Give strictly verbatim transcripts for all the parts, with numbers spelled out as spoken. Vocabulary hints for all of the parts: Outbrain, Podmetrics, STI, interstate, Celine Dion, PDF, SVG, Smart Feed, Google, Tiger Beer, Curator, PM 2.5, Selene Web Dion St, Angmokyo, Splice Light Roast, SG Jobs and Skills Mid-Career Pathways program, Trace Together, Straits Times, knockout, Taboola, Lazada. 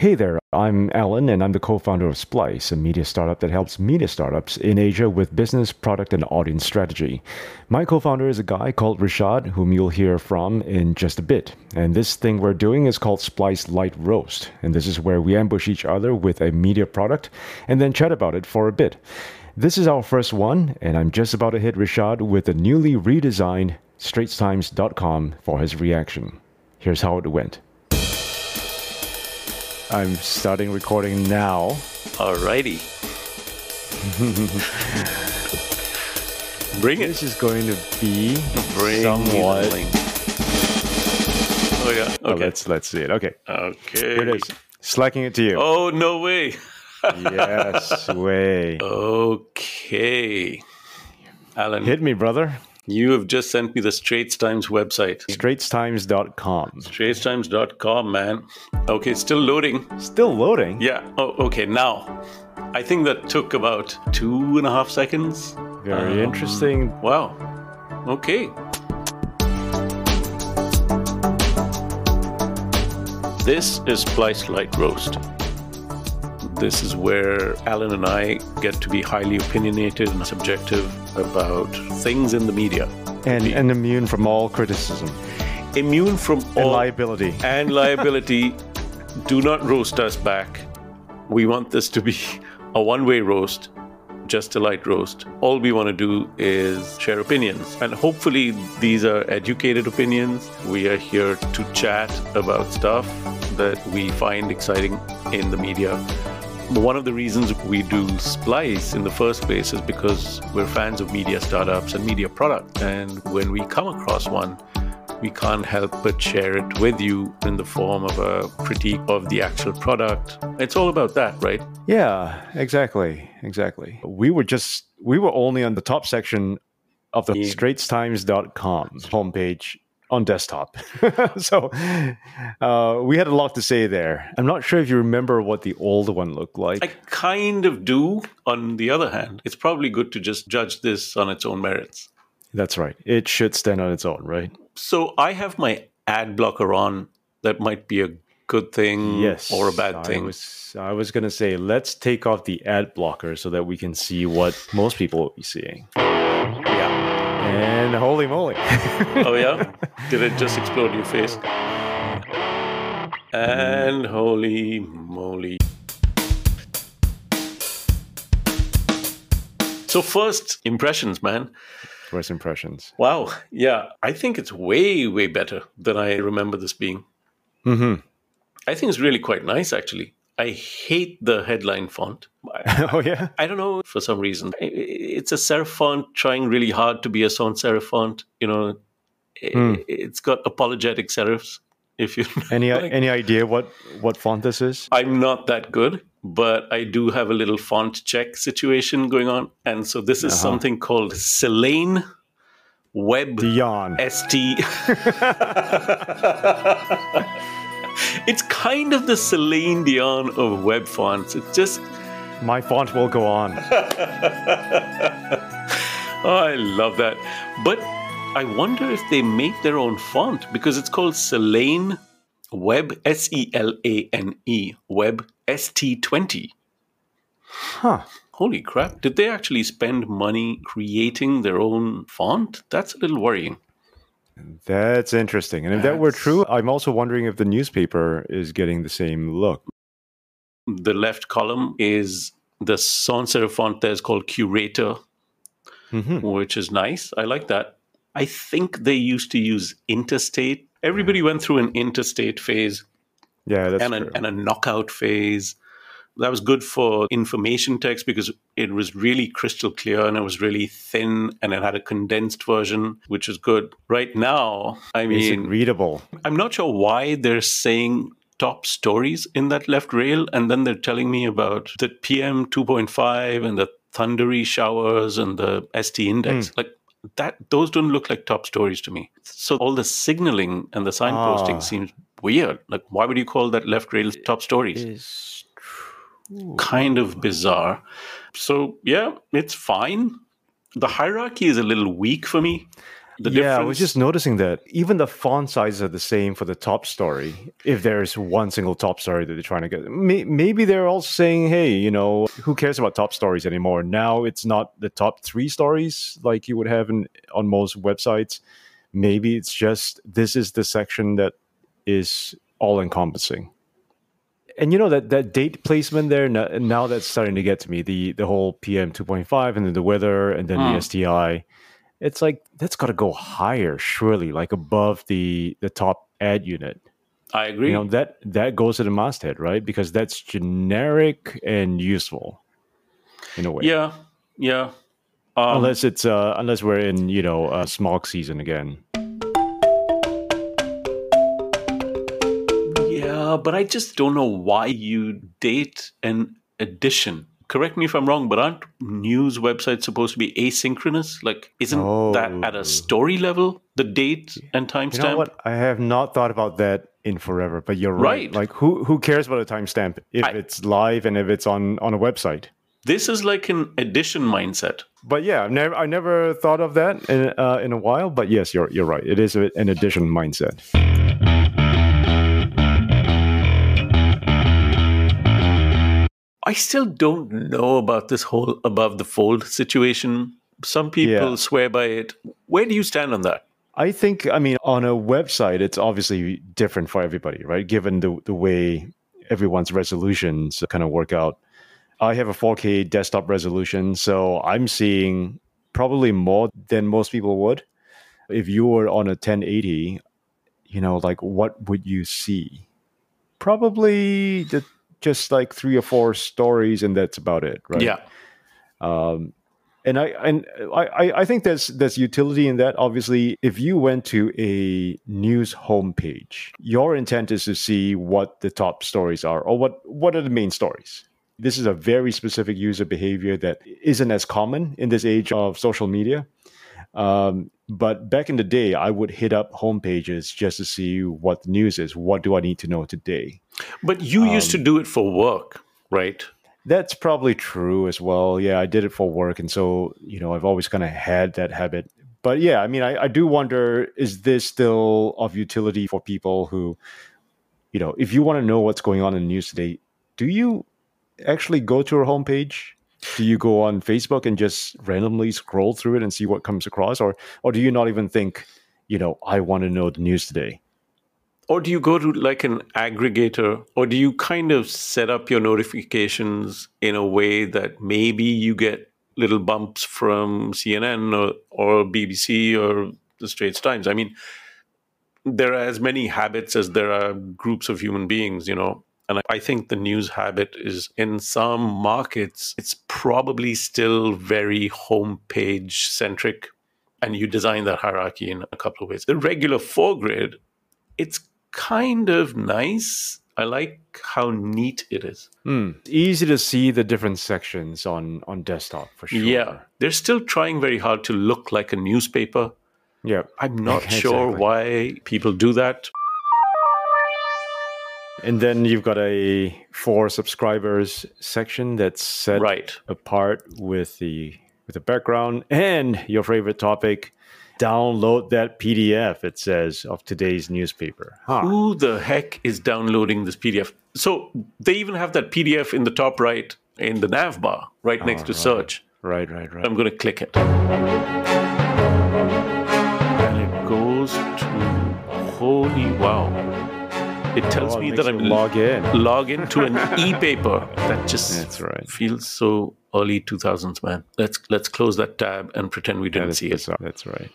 Hey there, I'm Alan, and I'm the co-founder of Splice, a media startup that helps media startups in Asia with business, product, and audience strategy. My co-founder is a guy called Rashad, whom you'll hear from in just a bit. And this thing we're doing is called Splice Light Roast, and this is where we ambush each other with a media product and then chat about it for a bit. This is our first one, and I'm just about to hit Rashad with a newly redesigned straits times dot com for his reaction. Here's how it went. I'm starting recording now. Alrighty. Bring it. This is going to be Bring somewhat. Oh yeah. Okay. Oh, let's let's see it. Okay. Okay. Here it is. Slacking it to you. Oh no way. Yes way. Okay. Alan, hit me, brother. You have just sent me the Straits Times website. straits times dot com. straits times dot com, man. Okay, still loading. Still loading? Yeah. Oh, okay, now. I think that took about two and a half seconds. Very um, interesting. Wow. Okay. This is Splice Light Roast. This is where Alan and I get to be highly opinionated and subjective about things in the media. And, the, and immune from all criticism. Immune from and all... liability. And liability. Do not roast us back. We want this to be a one-way roast, just a light roast. All we want to do is share opinions. And hopefully these are educated opinions. We are here to chat about stuff that we find exciting in the media. One of the reasons we do Splice in the first place is because we're fans of media startups and media product. And when we come across one, we can't help but share it with you in the form of a critique of the actual product. It's all about that, right? Yeah, exactly. Exactly. We were just, we were only on the top section of the yeah. straits times dot com homepage on desktop. So uh, we had a lot to say there. I'm not sure if you remember what the old one looked like. I kind of do. On the other hand, it's probably good to just judge this on its own merits. That's right. It should stand on its own, right? So I have my ad blocker on. That might be a good thing yes, or a bad I thing. Was, I was going to say, let's take off the ad blocker so that we can see what most people will be seeing. Yeah. And holy moly. Oh, yeah? Did it just explode your face? And holy moly. So first impressions, man. First impressions. Wow. Yeah. I think it's way, way better than I remember this being. Mm-hmm. I think it's really quite nice, actually. I hate the headline font. Oh, yeah? I don't know, for some reason. It's a serif font trying really hard to be a sans serif font. You know, mm. It's got apologetic serifs. If you any like. any idea what, what font this is? I'm not that good, but I do have a little font check situation going on. And so this is uh-huh. something called Selene Web Dion St. It's kind of the Celine Dion of web fonts. It's just... My font will go on. Oh, I love that. But I wonder if they make their own font, because it's called Selene Web, S E L A N E, Web S T twenty. Huh. Holy crap. Did they actually spend money creating their own font? That's a little worrying. That's interesting. And if That's... that were true, I'm also wondering if the newspaper is getting the same look. The left column is the sans serif font that is called Curator, mm-hmm. which is nice. I like that. I think they used to use Interstate. Everybody yeah. went through an Interstate phase yeah, that's and, a, and a Knockout phase. That was good for information text because it was really crystal clear and it was really thin and it had a condensed version, which is good. Right now, I mean... Is it readable? I'm not sure why they're saying top stories in that left rail and then they're telling me about the P M two point five and the thundery showers and the S T index. Mm. Like that, those don't look like top stories to me. So all the signaling and the signposting ah. seems weird. Like why would you call that left rail top stories? It is. Ooh. Kind of bizarre. So, yeah, it's fine. The hierarchy is a little weak for me. The yeah, difference... I was just noticing that even the font sizes are the same for the top story. If there's one single top story that they're trying to get, maybe they're all saying, hey, you know, who cares about top stories anymore? Now it's not the top three stories like you would have in, on most websites. Maybe it's just this is the section that is all-encompassing. And you know, that, that date placement there, now, now that's starting to get to me. The the whole P M two point five and then the weather and then mm. the S T I. It's like, that's got to go higher, surely, like above the, the top ad unit. I agree. You know, that, that goes to the masthead, right? Because that's generic and useful in a way. Yeah, yeah. Um, unless it's uh, unless we're in, you know, uh, smog season again. Yeah, but I just don't know why you date an edition. Correct me if I'm wrong, but aren't news websites supposed to be asynchronous? Like, isn't oh. that at a story level, the date and timestamp? You know what? I have not thought about that in forever, but you're right. right. Like, who who cares about a timestamp if I, it's live and if it's on, on a website? This is like an edition mindset. But yeah, I've never, I never thought of that in, uh, in a while. But yes, you're you're right. It is an edition mindset. I still don't know about this whole above the fold situation. Some people yeah. swear by it. Where do you stand on that? I think, I mean, on a website, it's obviously different for everybody, right? Given the, the way everyone's resolutions kind of work out. I have a four K desktop resolution, so I'm seeing probably more than most people would. If you were on a ten eighty, you know, like what would you see? Probably the just like three or four stories, and that's about it, right? Yeah. Um, and I and I, I think there's there's utility in that. Obviously, if you went to a news homepage, your intent is to see what the top stories are, or what, what are the main stories. This is a very specific user behavior that isn't as common in this age of social media. Um, but back in the day, I would hit up homepages just to see what the news is. What do I need to know today? But you um, used to do it for work, right? That's probably true as well. Yeah, I did it for work. And so, you know, I've always kind of had that habit. But yeah, I mean, I, I do wonder, is this still of utility for people who, you know, if you want to know what's going on in the news today, do you actually go to a homepage? Do you go on Facebook and just randomly scroll through it and see what comes across? Or or do you not even think, you know, I want to know the news today? Or do you go to like an aggregator? Or do you kind of set up your notifications in a way that maybe you get little bumps from C N N or, or B B C or the Straits Times? I mean, there are as many habits as there are groups of human beings, you know. And I think the news habit is, in some markets, it's probably still very homepage-centric. And you design that hierarchy in a couple of ways. The regular foregrade, it's kind of nice. I like how neat it is. Mm. Easy to see the different sections on, on desktop, for sure. Yeah. They're still trying very hard to look like a newspaper. Yeah. I'm not exactly. sure why people do that. And then you've got a for subscribers section that's set right. apart with the with the background and your favorite topic. Download that P D F, it says, of today's newspaper. Huh. Who the heck is downloading this P D F? So they even have that P D F in the top right in the nav bar, right next oh, to right. search. Right, right, right. I'm going to click it. And it goes to, holy wow. It tells oh, me it that I'm log in log into an e-paper. That just That's right. feels so early two thousands, man. Let's let's close that tab and pretend we didn't see it. Bizarre. That's right.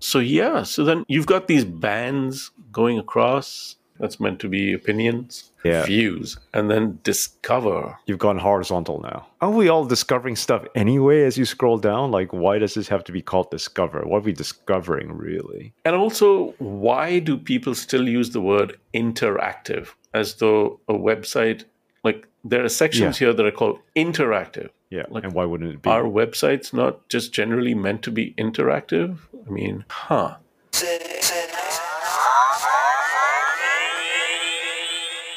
So yeah, so then you've got these bands going across. That's meant to be opinions, yeah. views, and then discover. You've gone horizontal now. Aren't we all discovering stuff anyway as you scroll down? Like, why does this have to be called discover? What are we discovering, really? And also, why do people still use the word interactive? As though a website, like, there are sections yeah. here that are called interactive. Yeah, like, and why wouldn't it be? Are websites not just generally meant to be interactive? I mean, huh.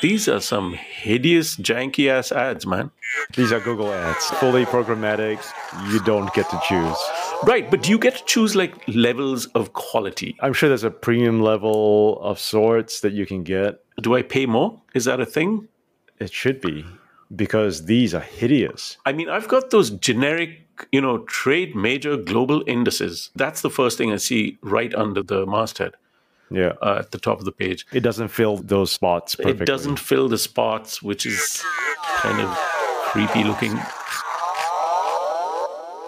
These are some hideous, janky-ass ads, man. These are Google ads, fully programmatic. You don't get to choose. Right, but do you get to choose like levels of quality? I'm sure there's a premium level of sorts that you can get. Do I pay more? Is that a thing? It should be, because these are hideous. I mean, I've got those generic, you know, trade major global indices. That's the first thing I see right under the masthead. Yeah, uh, at the top of the page. It doesn't fill those spots perfectly. It doesn't fill the spots, which is kind of creepy looking. Yeah.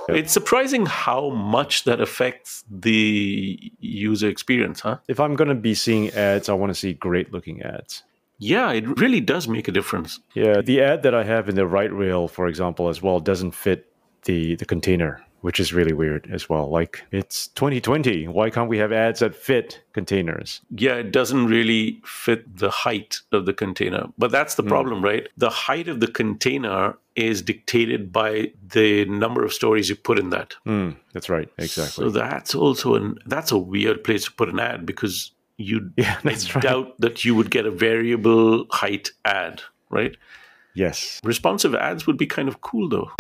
It's surprising how much that affects the user experience, huh? If I'm going to be seeing ads, I want to see great looking ads. Yeah, it really does make a difference. Yeah, the ad that I have in the right rail, for example, as well, doesn't fit the, the container, which is really weird as well. Like, it's twenty twenty. Why can't we have ads that fit containers? Yeah, it doesn't really fit the height of the container. But that's the mm. problem, right? The height of the container is dictated by the number of stories you put in that. Mm, that's right. Exactly. So that's also an, that's a weird place to put an ad, because you yeah, that's right. doubt that you would get a variable height ad, right? Yes. Responsive ads would be kind of cool, though.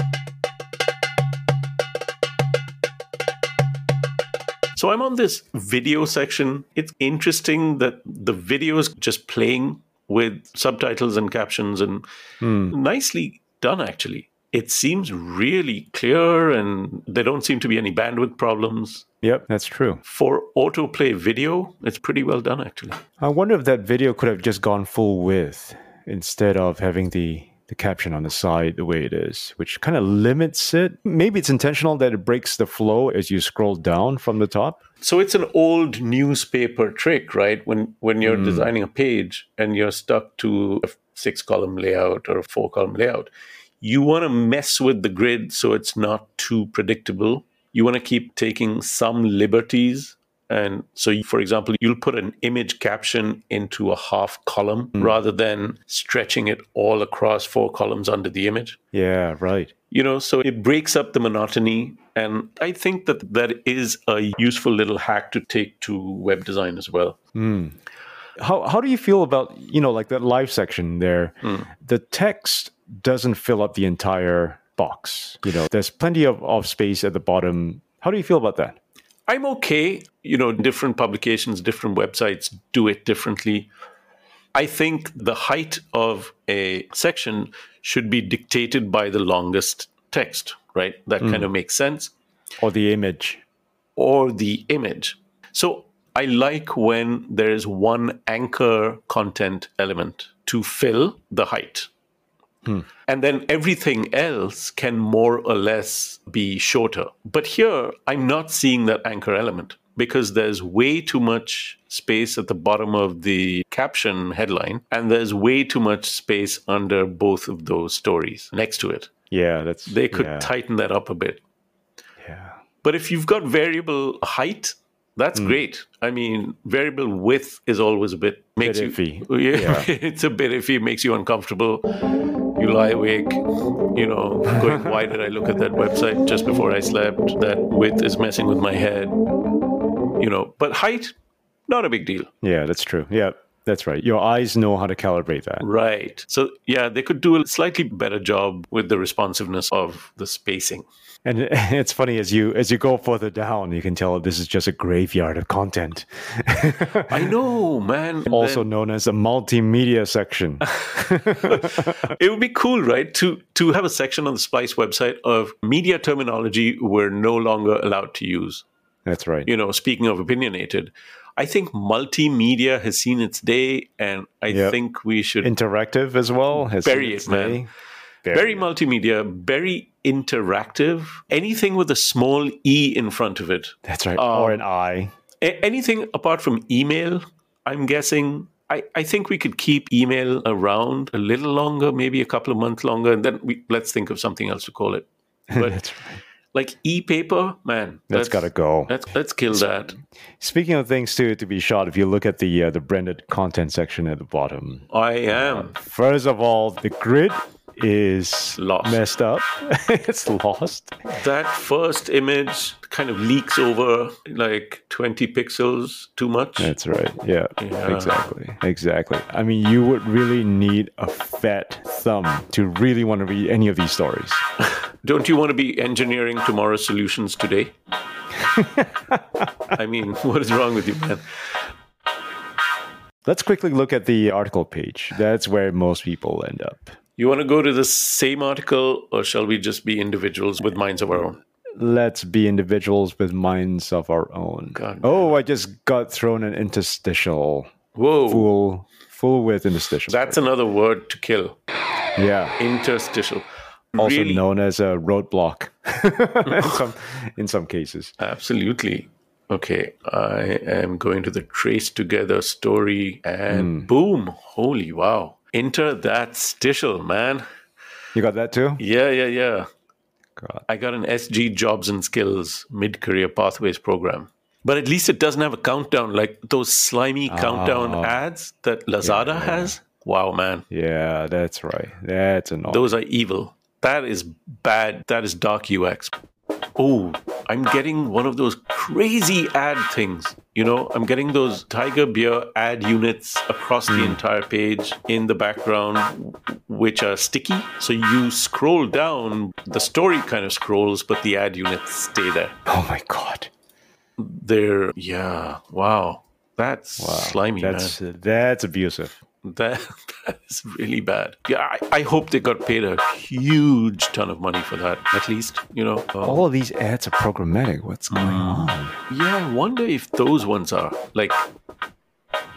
So I'm on this video section. It's interesting that the video is just playing with subtitles and captions, and mm. nicely done, actually. It seems really clear, and there don't seem to be any bandwidth problems. Yep, that's true. For autoplay video, it's pretty well done, actually. I wonder if that video could have just gone full width instead of having the... the caption on the side the way it is, which kind of limits it. Maybe it's intentional that it breaks the flow as you scroll down from the top. So it's an old newspaper trick, right? When when you're mm. designing a page and you're stuck to a six-column layout or a four-column layout, you want to mess with the grid so it's not too predictable. You want to keep taking some liberties. And so, you, for example, you'll put an image caption into a half column mm. rather than stretching it all across four columns under the image. Yeah, right. You know, so it breaks up the monotony. And I think that that is a useful little hack to take to web design as well. Mm. How how do you feel about, you know, like that live section there? Mm. The text doesn't fill up the entire box. You know, there's plenty of, of space at the bottom. How do you feel about that? I'm okay. You know, different publications, different websites do it differently. I think the height of a section should be dictated by the longest text, right? That mm. kind of makes sense. Or the image. Or the image. So I like when there is one anchor content element to fill the height. Mm. And then everything else can more or less be shorter. But here, I'm not seeing that anchor element, because there's way too much space at the bottom of the caption headline, and there's way too much space under both of those stories next to it. Yeah, that's... They could yeah. tighten that up a bit. Yeah. But if you've got variable height... That's mm. great. I mean, variable width is always a bit... Makes bit iffy. You, yeah, yeah. It's a bit iffy. It makes you uncomfortable. You lie awake, you know, going, why did I look at that website just before I slept? That width is messing with my head. You know, but height, not a big deal. Yeah, that's true. Yeah, that's right. Your eyes know how to calibrate that. Right. So, yeah, they could do a slightly better job with the responsiveness of the spacing. And it's funny, as you as you go further down, you can tell this is just a graveyard of content. I know, man. Also then, known as a multimedia section. It would be cool, right, to to have a section on the Splice website of media terminology we're no longer allowed to use. That's right. You know, speaking of opinionated, I think multimedia has seen its day, and I yep. think we should... Interactive as well has bury seen its it, day. Man. Very multimedia, very interactive. Anything with a small e in front of it. That's right. Um, or an I. A- anything apart from email, I'm guessing. I, I think we could keep email around a little longer, maybe a couple of months longer, and then we, let's think of something else to call it. But that's right. Like e-paper, man. That's, that's got to go. Let's, let's kill that. Speaking of things to, to be shot, if you look at the uh, the branded content section at the bottom. I am. Uh, first of all, the grid is lost. messed up. It's lost. That first image kind of leaks over like twenty pixels too much. That's right. Yeah, yeah. exactly. Exactly. I mean, you would really need a fat thumb to really want to read any of these stories. Don't you want to be engineering tomorrow's solutions today? I mean, what is wrong with you, man? Let's quickly look at the article page. That's where most people end up. You want to go to the same article, or shall we just be individuals with minds of our own? Let's be individuals with minds of our own. God, oh, I just got thrown an interstitial. Whoa. Full, full with interstitial. That's another word to kill. Yeah. Interstitial. Also really? Known as a roadblock in, some, in some cases. Absolutely. Okay, I am going to the Trace Together story, and mm. boom, holy wow. Enter that stishel, man. You got that too? Yeah, yeah, yeah. God. I got an S G Jobs and Skills Mid-Career Pathways program. But at least it doesn't have a countdown, like those slimy oh. countdown ads that Lazada yeah. has. Wow, man. Yeah, that's right. That's annoying. Those are evil. That is bad. That is dark U X. Oh, I'm getting one of those crazy ad things. You know, I'm getting those Tiger Beer ad units across mm. the entire page in the background, which are sticky. So you scroll down, the story kind of scrolls, but the ad units stay there. Oh my God. They're, yeah, wow. That's wow. slimy, that's, man. That's abusive. That, that is really bad. Yeah, I, I hope they got paid a huge ton of money for that, at least, you know. Um, All of these ads are programmatic. What's going mm, on? Yeah, I wonder if those ones are. Like,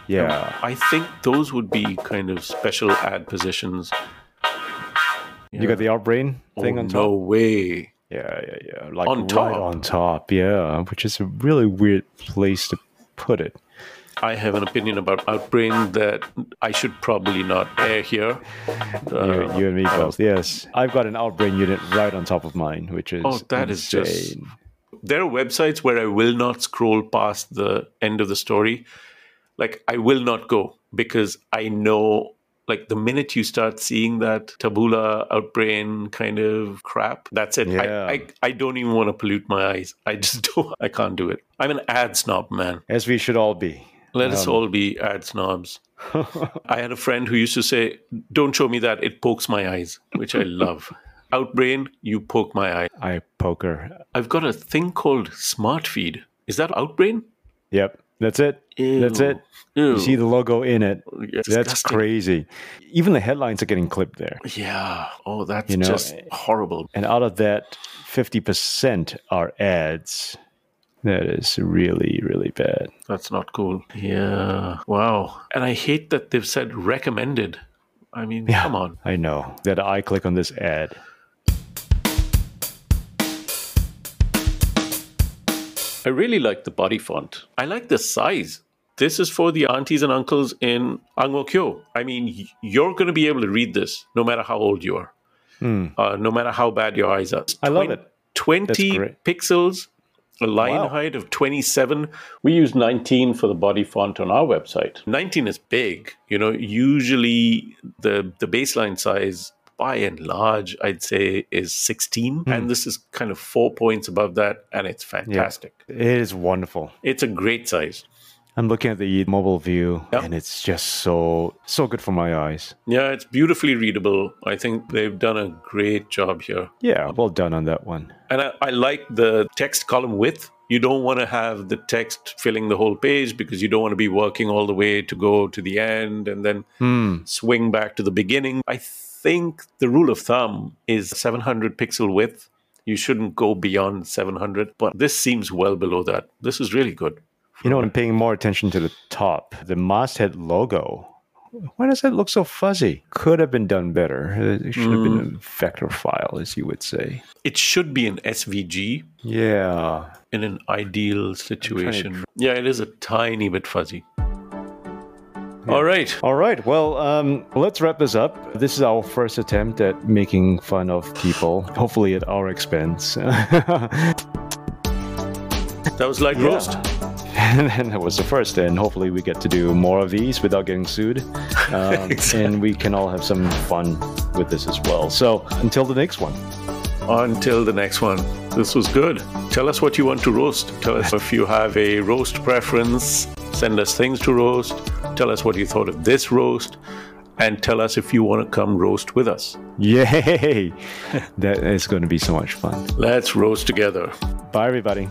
yeah, I think those would be kind of special ad positions. Yeah. You got the Outbrain thing oh, on top? No way. Yeah, yeah, yeah. Like on top. Right on top, yeah, which is a really weird place to put it. I have an opinion about Outbrain that I should probably not air here. Uh, you, you and me both, yes. I've got an Outbrain unit right on top of mine, which is Oh, that insane. Is just... There are websites where I will not scroll past the end of the story. Like, I will not go because I know, like, the minute you start seeing that Taboola, Outbrain kind of crap, that's it. Yeah. I, I, I don't even want to pollute my eyes. I just don't. I can't do it. I'm an ad snob, man. As we should all be. Let um, us all be ad snobs. I had a friend who used to say, don't show me that, it pokes my eyes, which I love. Outbrain, you poke my eye. I poker. I've got a thing called Smart Feed. Is that Outbrain? Yep, that's it. Ew. That's it. Ew. You see the logo in it. It's that's disgusting. Crazy. Even the headlines are getting clipped there. Yeah. Oh, that's you know, just horrible. And out of that, fifty percent are ads. That is really, really bad. That's not cool. Yeah. Wow. And I hate that they've said recommended. I mean, yeah, come on. I know. That I click on this ad. I really like the body font. I like the size. This is for the aunties and uncles in Angmokyo. I mean, you're going to be able to read this no matter how old you are, mm. uh, no matter how bad your eyes are. I love it. twenty pixels. A line wow. height of twenty-seven. We use nineteen for the body font on our website. nineteen is big. You know, usually the, the baseline size, by and large, I'd say is sixteen. Mm. And this is kind of four points above that. And it's fantastic. Yeah. It is wonderful. It's a great size. I'm looking at the mobile view yep. and it's just so, so good for my eyes. Yeah, it's beautifully readable. I think they've done a great job here. Yeah, well done on that one. And I, I like the text column width. You don't want to have the text filling the whole page because you don't want to be working all the way to go to the end and then mm. swing back to the beginning. I think the rule of thumb is seven hundred pixel width. You shouldn't go beyond seven hundred, but this seems well below that. This is really good. You know, I'm paying more attention to the top. The masthead logo. Why does that look so fuzzy? Could have been done better. It should have been a vector file, as you would say. It should be an S V G. Yeah. In an ideal situation. To... Yeah, it is a tiny bit fuzzy. Yeah. All right. All right. Well, um, let's wrap this up. This is our first attempt at making fun of people, hopefully at our expense. That was Light Roast. Yeah. and that was the first, and hopefully we get to do more of these without getting sued. Um, exactly. And we can all have some fun with this as well. So until the next one. Until the next one. This was good. Tell us what you want to roast. Tell us if you have a roast preference. Send us things to roast. Tell us what you thought of this roast. And tell us if you want to come roast with us. Yay! That is going to be so much fun. Let's roast together. Bye, everybody.